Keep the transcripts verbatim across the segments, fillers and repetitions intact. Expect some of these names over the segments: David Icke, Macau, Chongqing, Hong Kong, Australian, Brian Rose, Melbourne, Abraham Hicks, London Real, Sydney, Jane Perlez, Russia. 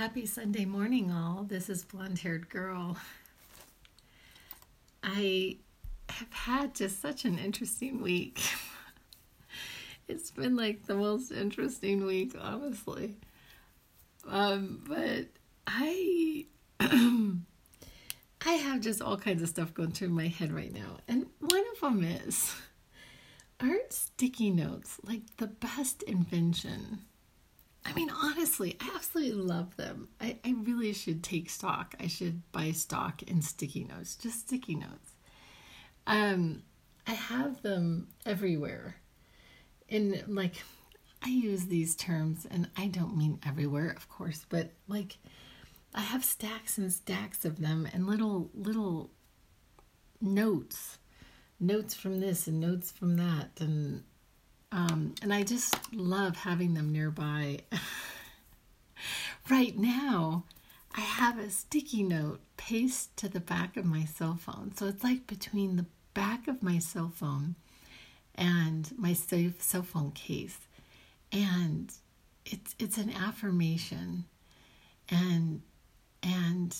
Happy Sunday morning, all. This is Blonde-Haired Girl. I have had just such an interesting week. It's been like the most interesting week, honestly. Um, but I, I have just all kinds of stuff going through my head right now. And one of them is, aren't sticky notes like the best invention? I mean, honestly, I absolutely love them. I, I really should take stock. I should buy stock in sticky notes, just sticky notes. Um, I have them everywhere. And like, I use these terms, and I don't mean everywhere, of course, but like, I have stacks and stacks of them, and little little notes, notes from this and notes from that, and. Um, and I just love having them nearby. Right now, I have a sticky note pasted to the back of my cell phone. So it's like between the back of my cell phone and my cell phone case. And it's it's an affirmation. And and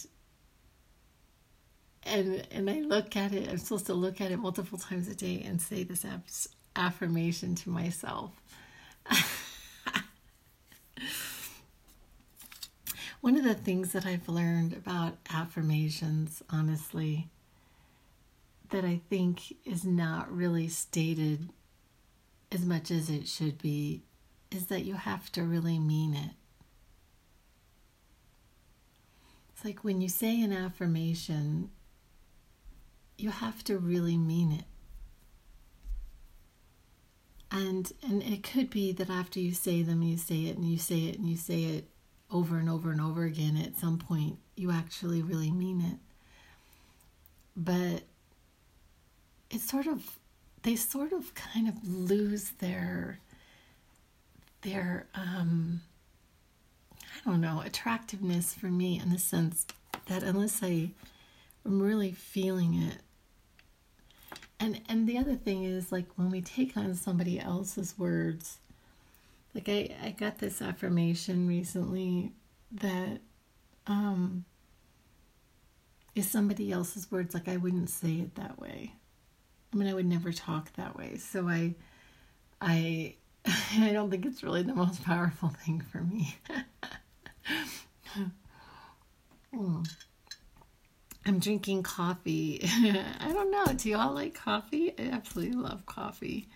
and and I look at it, I'm supposed to look at it multiple times a day and say this abs- affirmation to myself. One of the things that I've learned about affirmations, honestly, that I think is not really stated as much as it should be, is that you have to really mean it. It's like when you say an affirmation, you have to really mean it. And and it could be that after you say them, you say it, and you say it, and you say it over and over and over again, at some point, you actually really mean it. But it's sort of, they sort of kind of lose their, their um, I don't know, attractiveness for me, in the sense that unless I am really feeling it. And and the other thing is, like, when we take on somebody else's words, like I, I got this affirmation recently that um, is somebody else's words. Like, I wouldn't say it that way. I mean, I would never talk that way. So I I I don't think it's really the most powerful thing for me. mm. I'm drinking coffee. I don't know. Do y'all like coffee? I absolutely love coffee.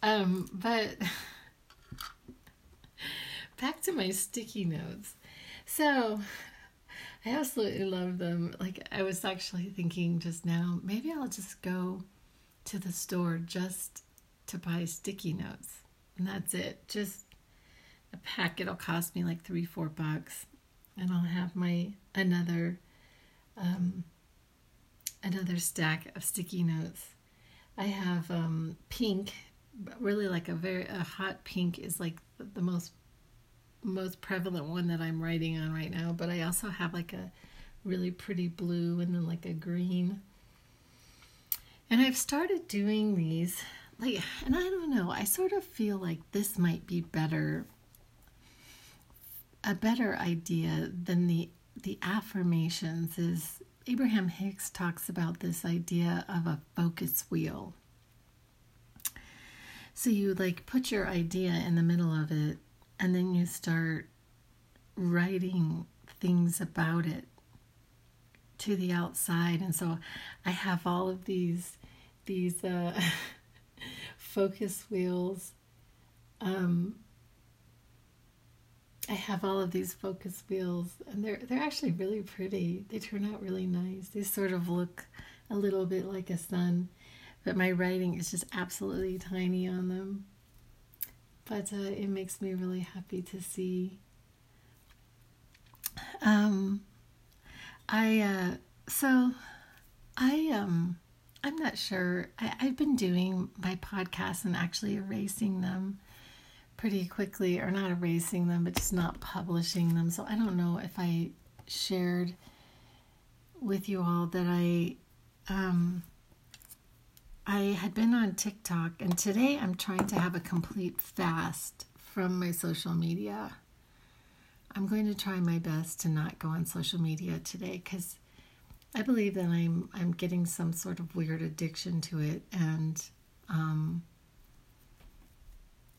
Um, but back to my sticky notes. So I absolutely love them. Like, I was actually thinking just now, maybe I'll just go to the store just to buy sticky notes. And that's it. Just a pack. It'll cost me like three, four bucks. And I'll have my another... Um, another stack of sticky notes. I have um, pink, but really like a very a hot pink is like the most most prevalent one that I'm writing on right now. But I also have like a really pretty blue, and then like a green. And I've started doing these, like, and I don't know. I sort of feel like this might be better, a better idea than the. The affirmations is, Abraham Hicks talks about this idea of a focus wheel. So you like put your idea in the middle of it, and then you start writing things about it to the outside. And so I have all of these these uh, focus wheels. Um, I have all of these focus wheels, and they're they're actually really pretty. They turn out really nice. They sort of look a little bit like a sun, but my writing is just absolutely tiny on them. But uh, it makes me really happy to see. Um, I uh, so I um I'm not sure. I, I've been doing my podcasts and actually erasing them pretty quickly, or not erasing them, but just not publishing them. So I don't know if I shared with you all that I um, I had been on TikTok, and today I'm trying to have a complete fast from my social media. I'm going to try my best to not go on social media today, because I believe that I'm I'm getting some sort of weird addiction to it, and um,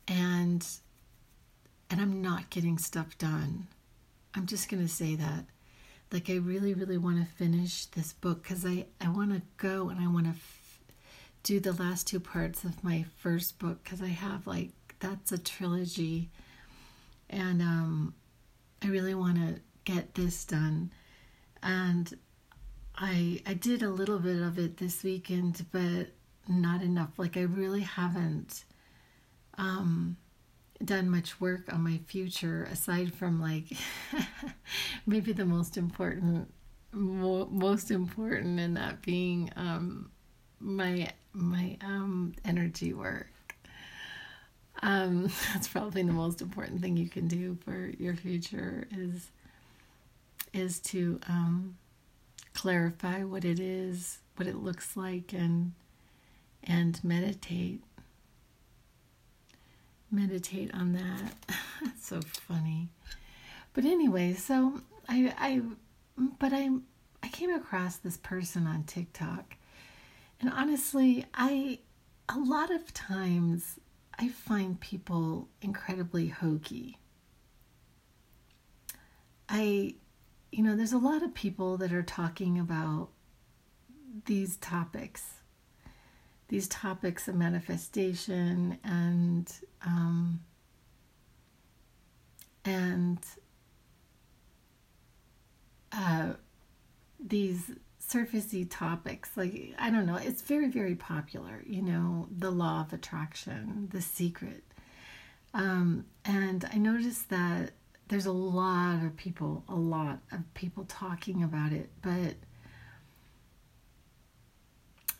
and and I'm not getting stuff done. I'm just going to say that. Like, I really, really want to finish this book, because I, I want to go and I want to f- do the last two parts of my first book, because I have, like, that's a trilogy, and um, I really want to get this done. And I I did a little bit of it this weekend, but not enough. Like, I really haven't um, done much work on my future, aside from, like, maybe the most important, mo- most important, and that being um, my my um, energy work. Um, that's probably the most important thing you can do for your future is is to um, clarify what it is, what it looks like, and and meditate. Meditate on that. That's so funny. But anyway, so I I but I I came across this person on TikTok, and honestly, I a lot of times I find people incredibly hokey. I, you know, there's a lot of people that are talking about these topics, these topics of manifestation and, um, and, uh, these surfacey topics. Like, I don't know, it's very, very popular, you know, the law of attraction, the secret. Um, and I noticed that there's a lot of people, a lot of people talking about it, but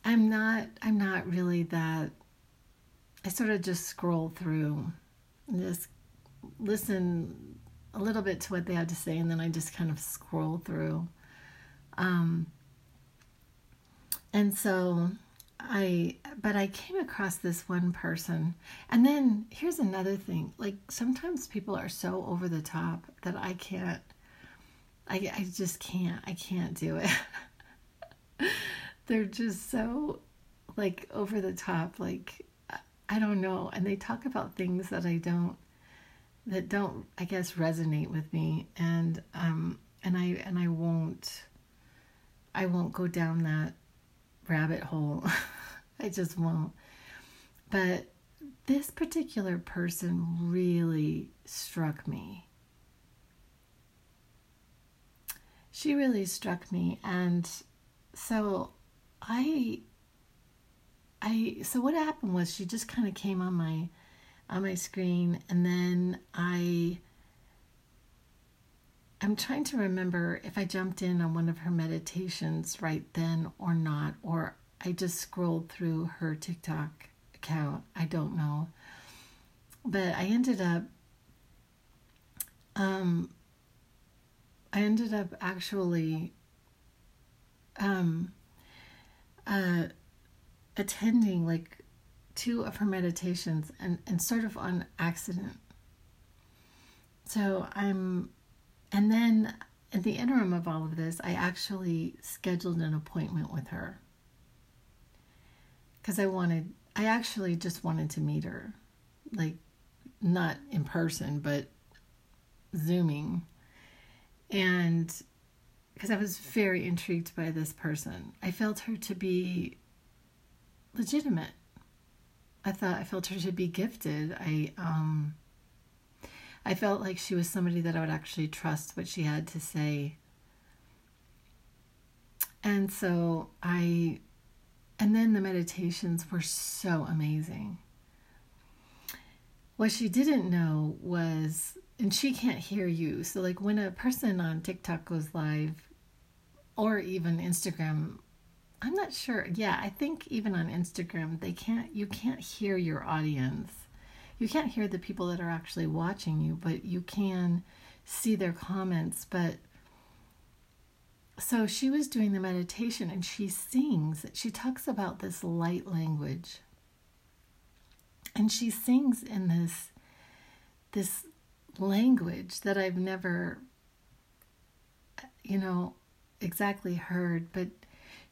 I'm not, I'm not really that. I sort of just scroll through and just listen a little bit to what they have to say, and then I just kind of scroll through. Um, and so I, but I came across this one person, and then here's another thing. Like, sometimes people are so over the top that I can't, I, I just can't, I can't do it. They're just so, like, over the top, like, I don't know. And they talk about things that I don't, that don't, I guess, resonate with me. And, um, and I, and I won't, I won't go down that rabbit hole. I just won't. But this particular person really struck me. She really struck me. And so I, I, so what happened was, she just kind of came on my, on my screen, and then I, I'm trying to remember if I jumped in on one of her meditations right then or not, or I just scrolled through her TikTok account. I don't know, but I ended up, um, I ended up actually, um, Uh, attending like two of her meditations, and, and sort of on accident. So I'm, and then in the interim of all of this, I actually scheduled an appointment with her, because I wanted, I actually just wanted to meet her, like, not in person, but Zooming. And because I was very intrigued by this person. I felt her to be legitimate. I thought I felt her to be gifted. I um, I felt like she was somebody that I would actually trust what she had to say. And so I, and then the meditations were so amazing. What she didn't know was, and she can't hear you. So, like, when a person on TikTok goes live, or even Instagram, I'm not sure. Yeah, I think even on Instagram, they can't, you can't hear your audience. You can't hear the people that are actually watching you, but you can see their comments. But so she was doing the meditation, and she sings. She talks about this light language, and she sings in this, this language that I've never, you know, exactly heard. But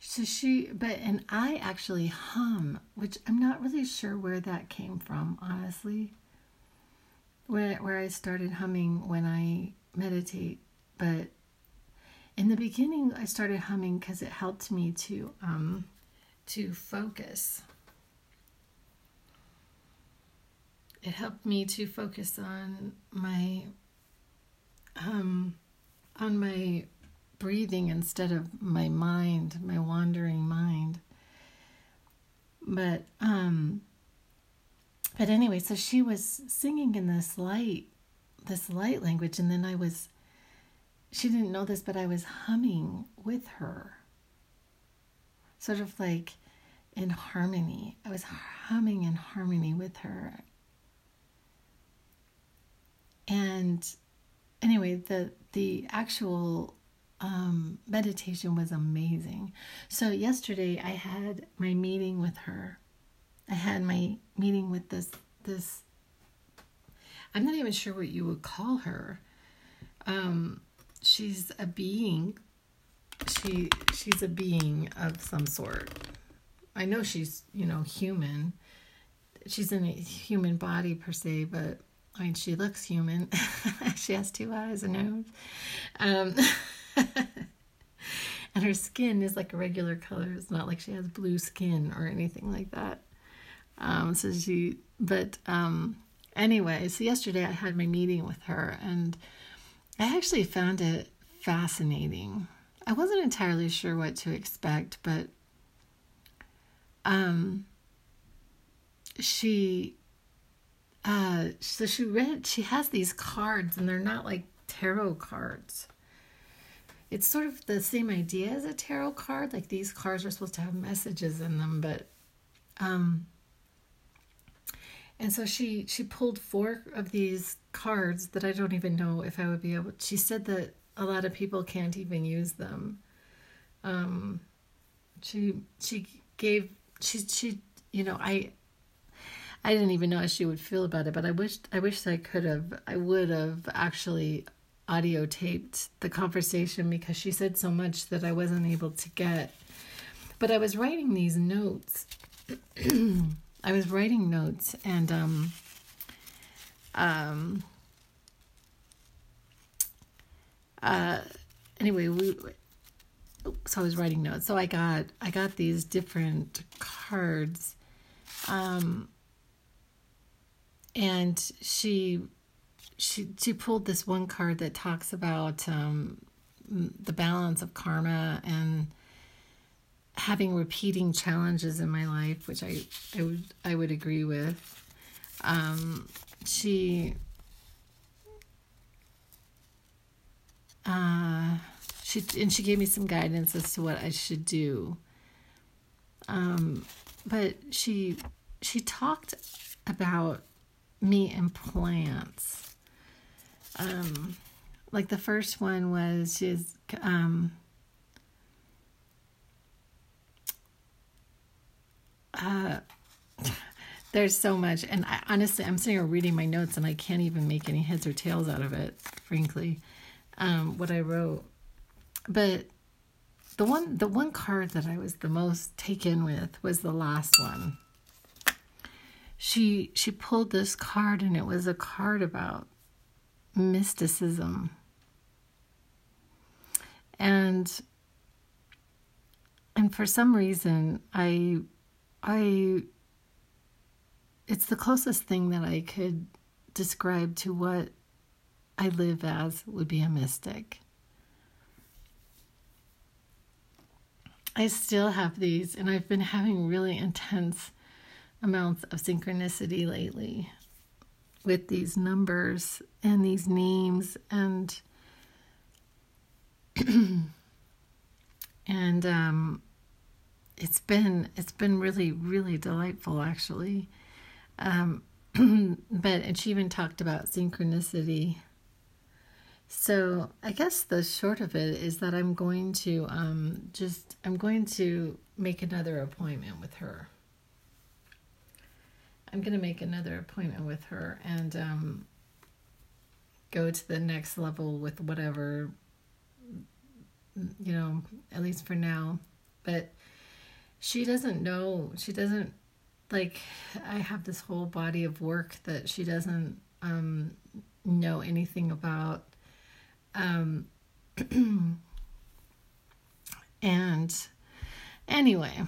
so she, but, and I actually hum, which I'm not really sure where that came from, honestly, where, where I started humming when I meditate. But in the beginning, I started humming because it helped me to, um, to focus. It helped me to focus on my, um, on my breathing instead of my mind, my wandering mind. But, um, but anyway, so she was singing in this light, this light language, and then I was, she didn't know this, but I was humming with her, sort of like in harmony. I was humming in harmony with her. And anyway, the the actual um, meditation was amazing. So yesterday I had my meeting with her. I had my meeting with this, this, I'm not even sure what you would call her. Um, she's a being. She she's a being of some sort. I know she's, you know, human. She's in a human body per se, but I mean, she looks human. She has two eyes and nose. Um, and her skin is like a regular color. It's not like she has blue skin or anything like that. Um, so she, but um, anyway, so yesterday I had my meeting with her, and I actually found it fascinating. I wasn't entirely sure what to expect, but um, she... Uh, so she read, she has these cards, and they're not like tarot cards. It's sort of the same idea as a tarot card. Like, these cards are supposed to have messages in them, but, um, and so she, she pulled four of these cards that I don't even know if I would be able, she said that a lot of people can't even use them. Um, she, she gave, she, she, you know, I, I didn't even know how she would feel about it, but I wished I wished I could have, I would have actually audio taped the conversation, because she said so much that I wasn't able to get. But I was writing these notes. I was writing notes, and um, um, uh, anyway, we. So I was writing notes. So I got I got these different cards. Um. And she, she, she pulled this one card that talks about um, the balance of karma and having repeating challenges in my life, which I, I would, I would agree with. Um, she, uh, she, and she gave me some guidance as to what I should do. Um, but she, she talked about me and plants. Um, like the first one was, she's, um, uh, there's so much. And I, honestly, I'm sitting here reading my notes and I can't even make any heads or tails out of it, frankly, um, what I wrote. But the one, the one card that I was the most taken with was the last one. She she pulled this card, and it was a card about mysticism. And and for some reason, I I it's the closest thing that I could describe to what I live as would be a mystic. I still have these, and I've been having really intense amounts of synchronicity lately with these numbers and these names and and um it's been it's been really, really delightful, actually. Um but and she even talked about synchronicity. So I guess the short of it is that I'm going to um just I'm going to make another appointment with her. I'm going to make another appointment with her, and um, go to the next level with whatever, you know, at least for now. But she doesn't know, she doesn't, like, I have this whole body of work that she doesn't um, know anything about. Um, and anyway,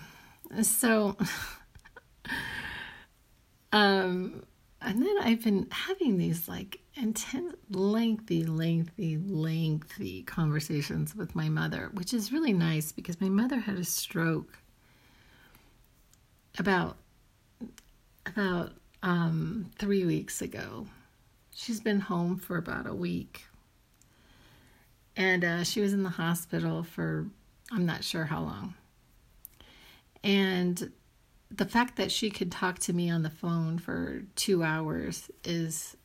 so, um, and then I've been having these like intense, lengthy, lengthy, lengthy conversations with my mother, which is really nice because my mother had a stroke about, about, um, three weeks ago. She's been home for about a week. And uh, she was in the hospital for, I'm not sure how long. And the fact that she could talk to me on the phone for two hours is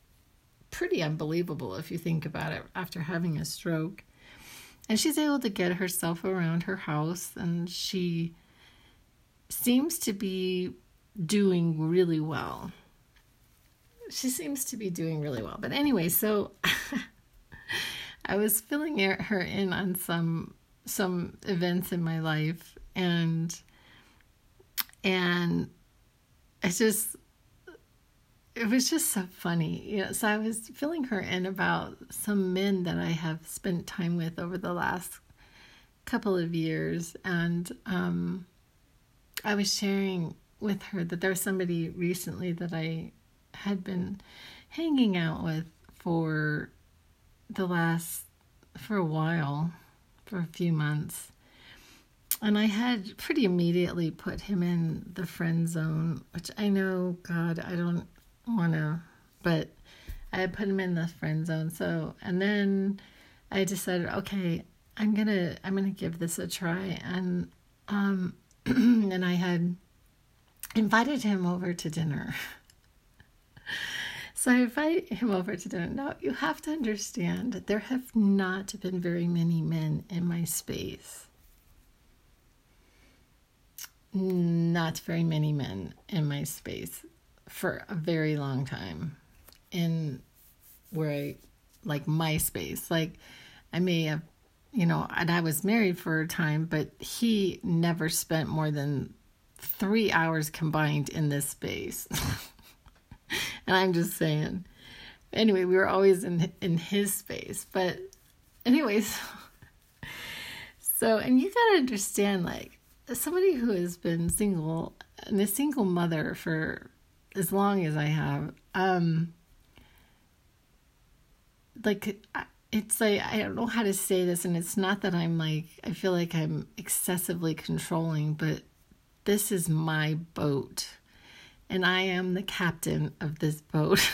pretty unbelievable if you think about it, after having a stroke. And she's able to get herself around her house, and she seems to be doing really well. She seems to be doing really well. But anyway, so... I was filling her in on some some events in my life, and and I just it was just so funny, you know. So I was filling her in about some men that I have spent time with over the last couple of years, and um, I was sharing with her that there was somebody recently that I had been hanging out with for. the last, for a while, for a few months. And I had pretty immediately put him in the friend zone, which I know, God, I don't want to, but I had put him in the friend zone. So, and then I decided, okay, I'm going to, I'm going to give this a try. And, um, and I had invited him over to dinner. So I invite him over to dinner. Now, you have to understand, there have not been very many men in my space. Not very many men in my space for a very long time. In where I, like my space. Like, I may have, you know, and I was married for a time, but he never spent more than three hours combined in this space. And I'm just saying, anyway, we were always in in his space. But anyways, so, so and you got to understand, like, as somebody who has been single and a single mother for as long as I have, um, like, it's like, I don't know how to say this. And it's not that I'm like, I feel like I'm excessively controlling, but this is my boat. And I am the captain of this boat.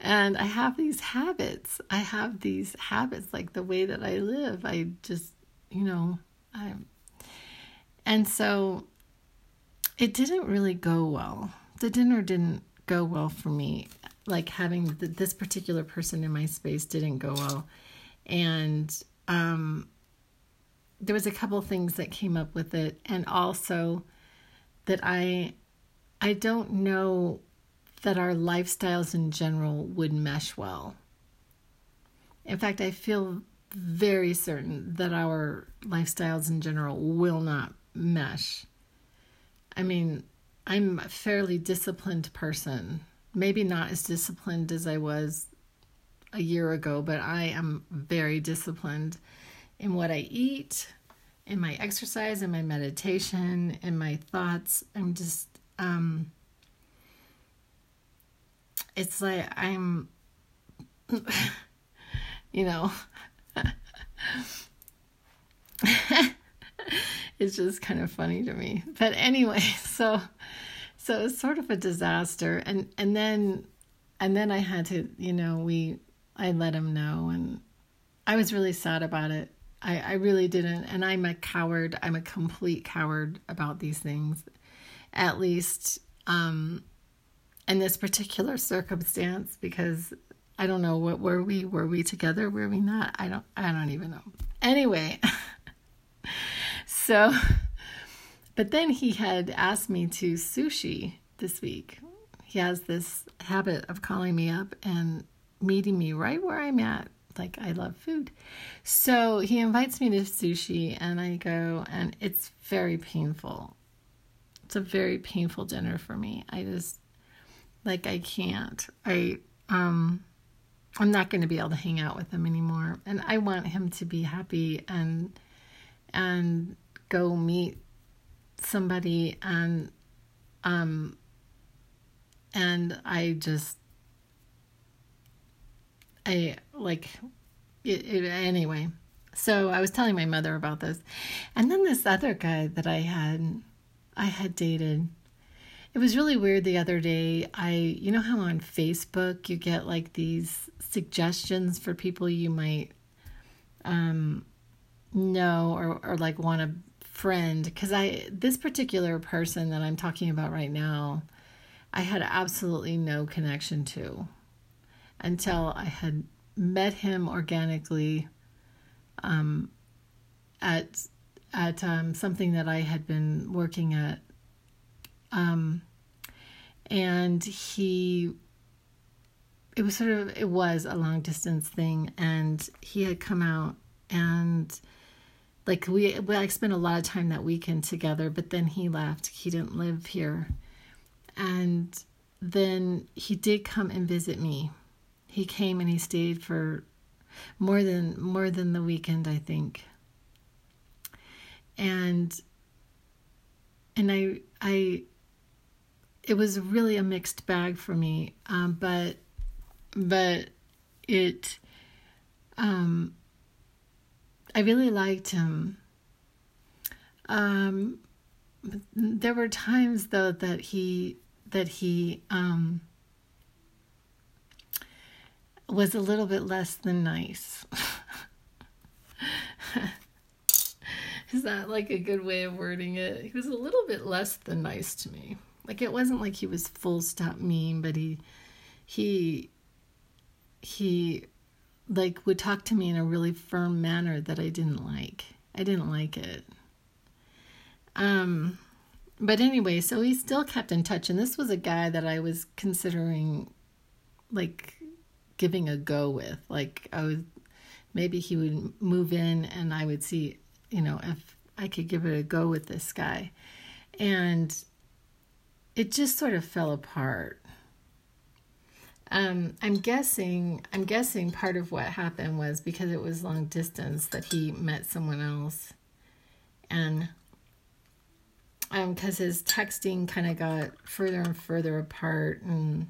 And I have these habits. I have these habits, like the way that I live. I just, you know, I. And so it didn't really go well. The dinner didn't go well for me. Like having the, this particular person in my space didn't go well. And, um... there was a couple things that came up with it, and also that I I don't know that our lifestyles in general would mesh well. In fact, I feel very certain that our lifestyles in general will not mesh. I mean, I'm a fairly disciplined person. Maybe not as disciplined as I was a year ago, but I am very disciplined in what I eat, in my exercise, in my meditation, in my thoughts. I'm just, um, it's like I'm, you know, it's just kind of funny to me. But anyway, so, so it's sort of a disaster. And, and then, and then I had to, you know, we, I let him know, and I was really sad about it. I, I really didn't. And I'm a coward. I'm a complete coward about these things. At least um, in this particular circumstance, because I don't know, what were we? Were we together? Were we not? I don't I don't even know. Anyway. So, but then he had asked me to sushi this week. he has this habit of calling me up and meeting me right where I'm at. Like, I love food. So he invites me to sushi, and I go, and it's very painful. It's a very painful dinner for me. I just, like, I can't. I, um, I'm not going to be able to hang out with him anymore. And I want him to be happy and, and go meet somebody. And, um, and I just, I like it, it anyway. So I was telling my mother about this, and then this other guy that I had, I had dated. It was really weird the other day. I, you know how on Facebook you get like these suggestions for people you might um, know or, or like want to friend? Because I, this particular person that I'm talking about right now, I had absolutely no connection to until I had met him organically um, at at um, something that I had been working at. Um, and he, it was sort of, it was a long distance thing, and he had come out, and like we, well, I spent a lot of time that weekend together, but then he left. He didn't live here. And then he did come and visit me. He came and he stayed for more than more than the weekend, I think. And and I I it was really a mixed bag for me, um, but but it um, I really liked him. Um, there were times though that he that he. Um, was a little bit less than nice. Is that like a good way of wording it? He was a little bit less than nice to me. Like, it wasn't like he was full stop mean, but he, he, he like would talk to me in a really firm manner that I didn't like. I didn't like it. Um, but anyway, so he still kept in touch. And this was a guy that I was considering, like, giving a go with, like I would, maybe he would move in and I would see, you know, if I could give it a go with this guy. And it just sort of fell apart. Um, I'm guessing, I'm guessing part of what happened was because it was long distance that he met someone else, and um, because his texting kind of got further and further apart, and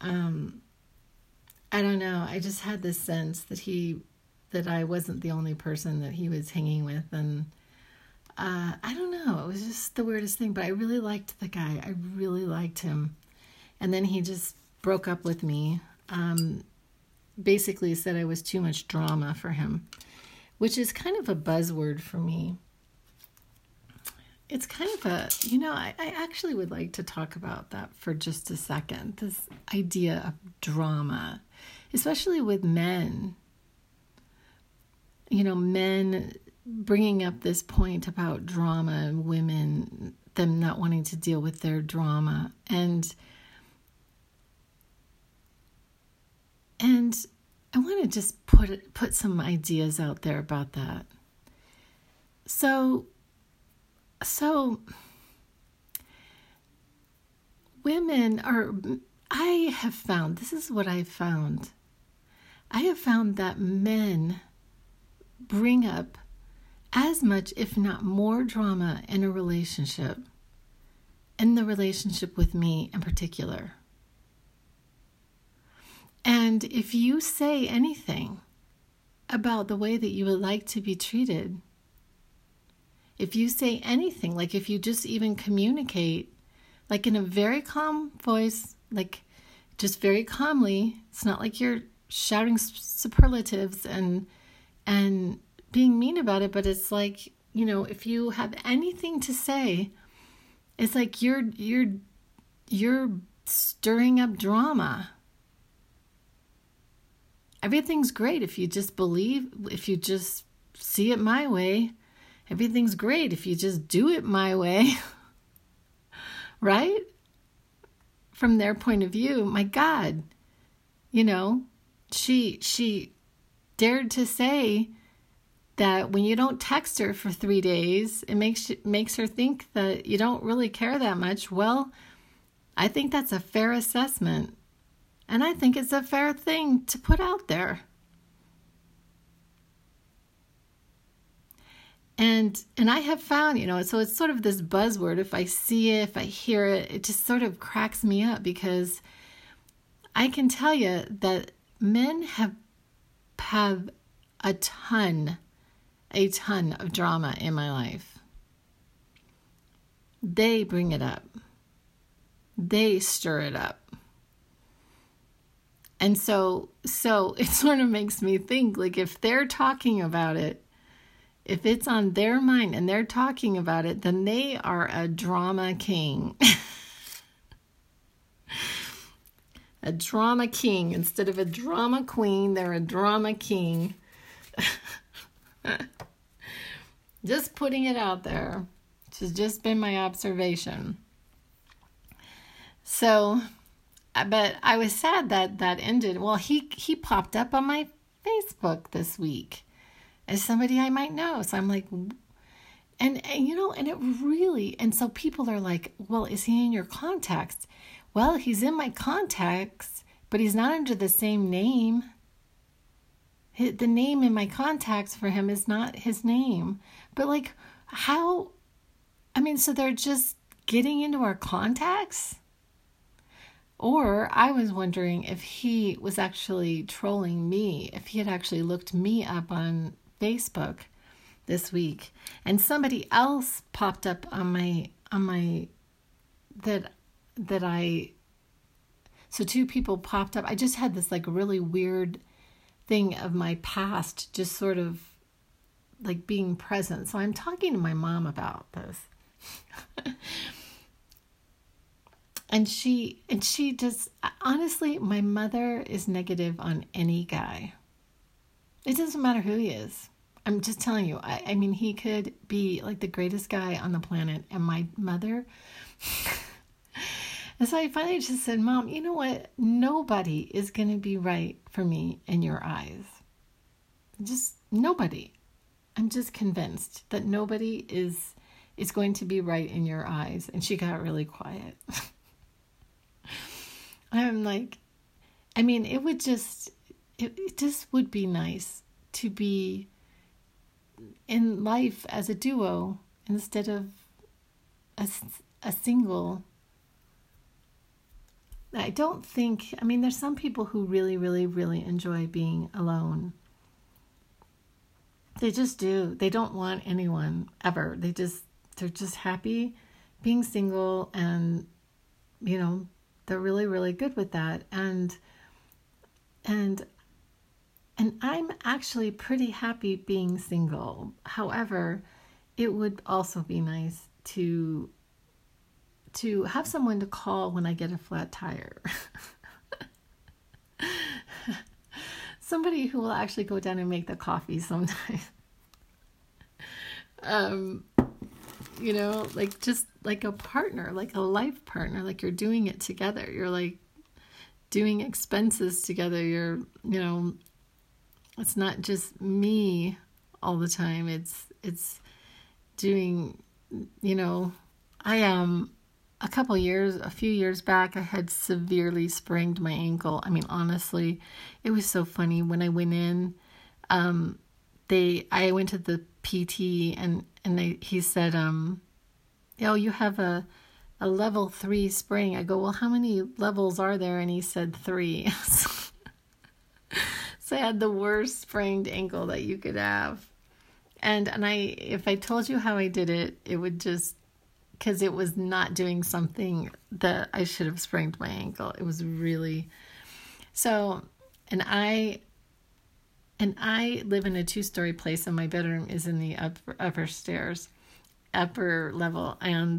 um. I don't know. I just had this sense that he, that I wasn't the only person that he was hanging with. And uh, I don't know. It was just the weirdest thing. But I really liked the guy. I really liked him. And then he just broke up with me. Um, basically said I was too much drama for him, which is kind of a buzzword for me. It's kind of a, you know, I, I actually would like to talk about that for just a second. This idea of drama, especially with men. You know, men bringing up this point about drama and women, them not wanting to deal with their drama. And, and I want to just put put some ideas out there about that. So... So, women are, I have found, this is what I found. I have found that men bring up as much, if not more, drama in a relationship, in the relationship with me in particular. And if you say anything about the way that you would like to be treated, if you say anything, like if you just even communicate, like in a very calm voice, like just very calmly, it's not like you're shouting superlatives and and being mean about it, but it's like, you know, if you have anything to say, it's like you're you're you're stirring up drama. Everything's great if you just believe, if you just see it my way. Everything's great if you just do it my way, right? from their point of view, my God, you know, she she dared to say that when you don't text her for three days, it makes it makes her think that you don't really care that much. Well, I think that's a fair assessment, and I think it's a fair thing to put out there. And and I have found, you know, so it's sort of this buzzword. If I see it, if I hear it, it just sort of cracks me up, because I can tell you that men have have a ton, a ton of drama in my life. They bring it up. They stir it up. And so so it sort of makes me think, like, if they're talking about it, if it's on their mind and they're talking about it, then they are a drama king. A drama king. Instead of a drama queen, they're a drama king. Just putting it out there. Which has just been my observation. So, but I was sad that that ended. Well, he, he popped up on my Facebook this week as somebody I might know. So I'm like, and, and you know, and it really, and so people are like, well, is he in your contacts? Well, he's in my contacts, but he's not under the same name. The name in my contacts for him is not his name. But like, how, I mean, so they're just getting into our contacts? Or I was wondering if he was actually trolling me, if he had actually looked me up on Facebook this week, and somebody else popped up on my on my that that I so two people popped up. I just had this like really weird thing of my past just sort of like being present. So I'm talking to my mom about this. And she and she just, honestly, my mother is negative on any guy. It doesn't matter who he is. I'm just telling you. I, I mean, he could be like the greatest guy on the planet. And my mother. And so I finally just said, Mom, you know what? Nobody is going to be right for me in your eyes. Just nobody. I'm just convinced that nobody is is going to be right in your eyes. And she got really quiet. I'm like, I mean, it would just, it, it just would be nice to be in life as a duo instead of a, a single. I don't think, I mean, there's some people who really, really, really enjoy being alone. They just do. They don't want anyone ever. They just, they're just happy being single, and, you know, they're really, really good with that. And, and, and I'm actually pretty happy being single. However, it would also be nice to, to have someone to call when I get a flat tire. Somebody who will actually go down and make the coffee sometime. um, You know, like just like a partner, like a life partner, like you're doing it together. You're like doing expenses together. You're, you know, it's not just me all the time. It's, it's doing, you know, I, um, a couple years, a few years back, I had severely sprained my ankle. I mean, honestly, it was so funny when I went in, um, they, I went to the P T and, and they, he said, um, oh, you have a, a level three sprain. I go, well, how many levels are there? And he said three. So I had the worst sprained ankle that you could have. And, and I, if I told you how I did it, it would just, cause it was not doing something that I should have sprained my ankle. It was really, so, and I, And I live in a two-story place, and my bedroom is in the upper, upper stairs, upper level. And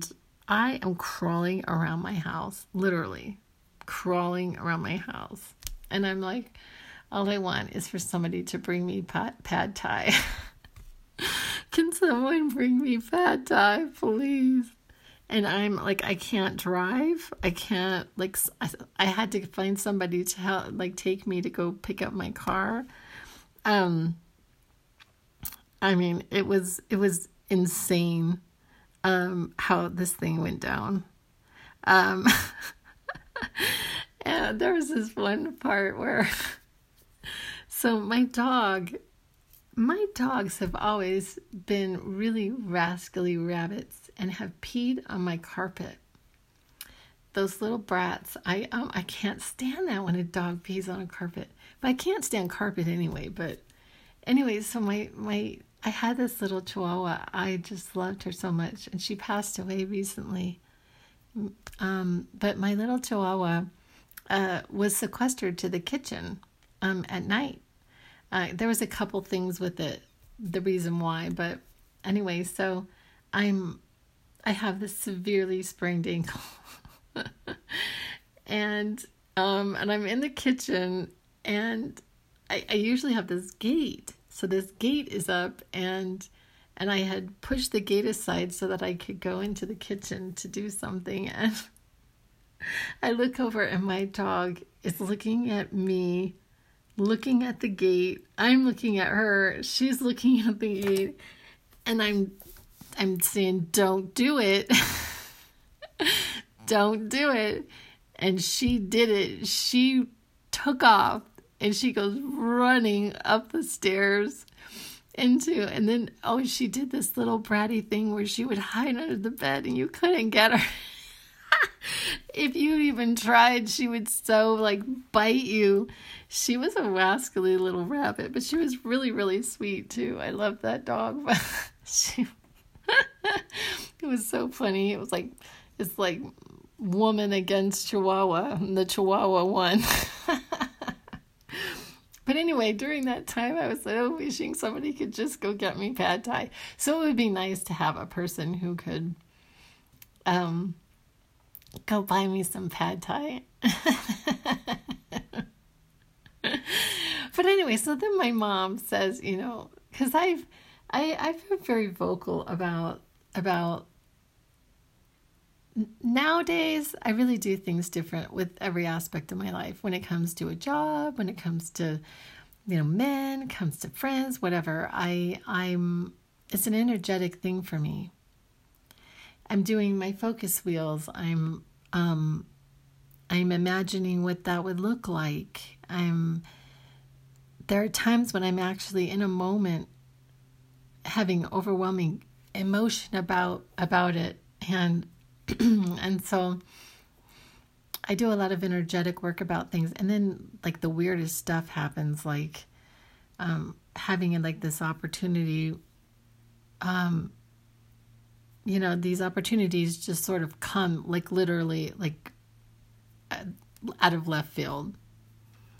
I am crawling around my house, literally crawling around my house. And I'm like, all I want is for somebody to bring me pad, pad thai. Can someone bring me pad thai, please? And I'm like, I can't drive. I can't, like, I, I had to find somebody to help, like, take me to go pick up my car. Um, I mean, it was, it was insane, um, how this thing went down. Um, and there was this one part where, so my dog, my dogs have always been really rascally rabbits and have peed on my carpet. Those little brats. I um, I can't stand that when a dog pees on a carpet. But I can't stand carpet anyway. But anyway, so my, my I had this little Chihuahua. I just loved her so much. And she passed away recently. Um, but my little Chihuahua uh, was sequestered to the kitchen um, at night. Uh, there was a couple things with it, the reason why. But anyway, so I'm I have this severely sprained ankle. and um and I'm in the kitchen, and I, I usually have this gate. So this gate is up, and and I had pushed the gate aside so that I could go into the kitchen to do something, and I look over and my dog is looking at me, looking at the gate. I'm looking at her, she's looking at the gate, and I'm I'm saying, don't do it. Don't do it. And she did it. She took off, and she goes running up the stairs into, and then, oh, she did this little bratty thing where she would hide under the bed and you couldn't get her. If you even tried, she would so, like, bite you. She was a rascally little rabbit, but she was really, really sweet too. I love that dog. But she it was so funny. It was like, it's like woman against Chihuahua, and the Chihuahua won. But anyway, during that time, I was like, oh, wishing somebody could just go get me pad thai. So it would be nice to have a person who could um, go buy me some pad thai. But anyway, so then my mom says, you know, because I've, I, I've been very vocal about, about, nowadays, I really do things different with every aspect of my life. When it comes to a job, when it comes to, you know, men, comes to friends, whatever. I, I'm, it's an energetic thing for me. I'm doing my focus wheels. I'm, um, I'm imagining what that would look like. I'm, there are times when I'm actually in a moment having overwhelming emotion about, about it. And and so I do a lot of energetic work about things. And then, like, the weirdest stuff happens, like um, having, like, this opportunity, um, you know, these opportunities just sort of come, like, literally, like, out of left field.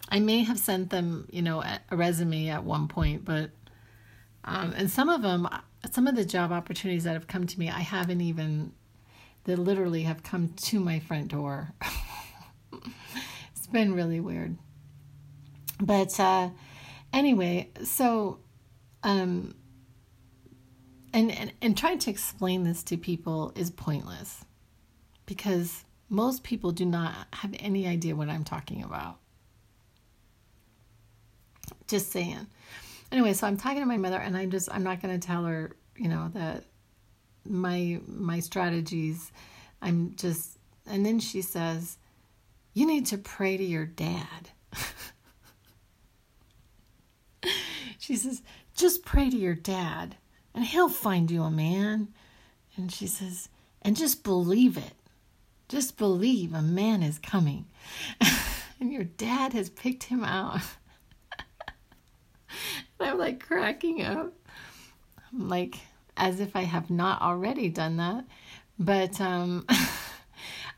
I may have sent them, you know, a resume at one point, but, um, and some of them, some of the job opportunities that have come to me, I haven't even... that literally have come to my front door. It's been really weird. But uh, anyway, so, um, and, and, and trying to explain this to people is pointless, because most people do not have any idea what I'm talking about. Just saying. Anyway, so I'm talking to my mother, and I just, I'm not going to tell her, you know, that my my strategies, I'm just, and then she says, you need to pray to your dad. She says, just pray to your dad, and he'll find you a man. And she says, and just believe it. Just believe a man is coming. And your dad has picked him out. And I'm like cracking up. I'm like, as if I have not already done that. But um,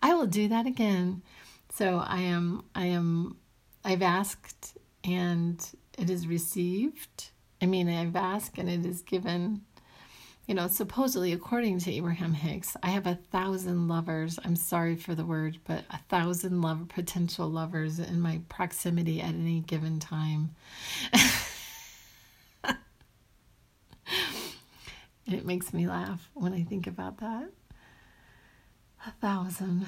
I will do that again. So I am, I am, I've asked and it is received. I mean, I've asked and it is given. You know, supposedly, according to Abraham Hicks, I have a thousand lovers. I'm sorry for the word, but a thousand love, potential lovers in my proximity at any given time. And it makes me laugh when I think about that. A thousand.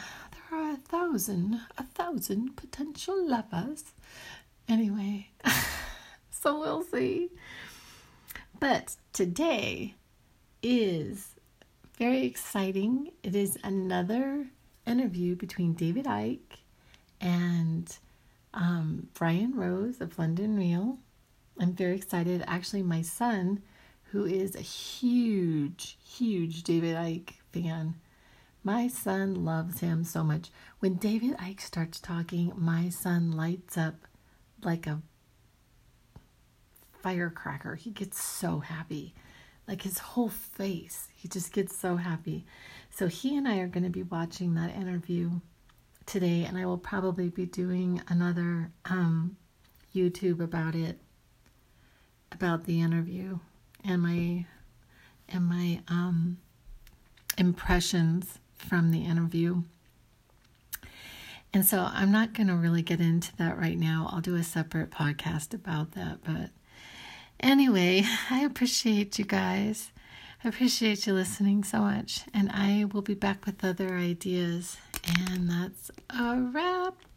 There are a thousand, a thousand potential lovers. Anyway, so we'll see. But today is very exciting. It is another interview between David Icke and um, Brian Rose of London Real. I'm very excited. Actually, my son, who is a huge, huge David Icke fan, my son loves him so much. When David Icke starts talking, my son lights up like a firecracker. He gets so happy. Like his whole face. He just gets so happy. So he and I are going to be watching that interview today, and I will probably be doing another um, YouTube about it, about the interview and my and my um, impressions from the interview. And so I'm not going to really get into that right now. I'll do a separate podcast about that, but anyway, I appreciate you guys. I appreciate you listening so much. And I will be back with other ideas. And that's a wrap.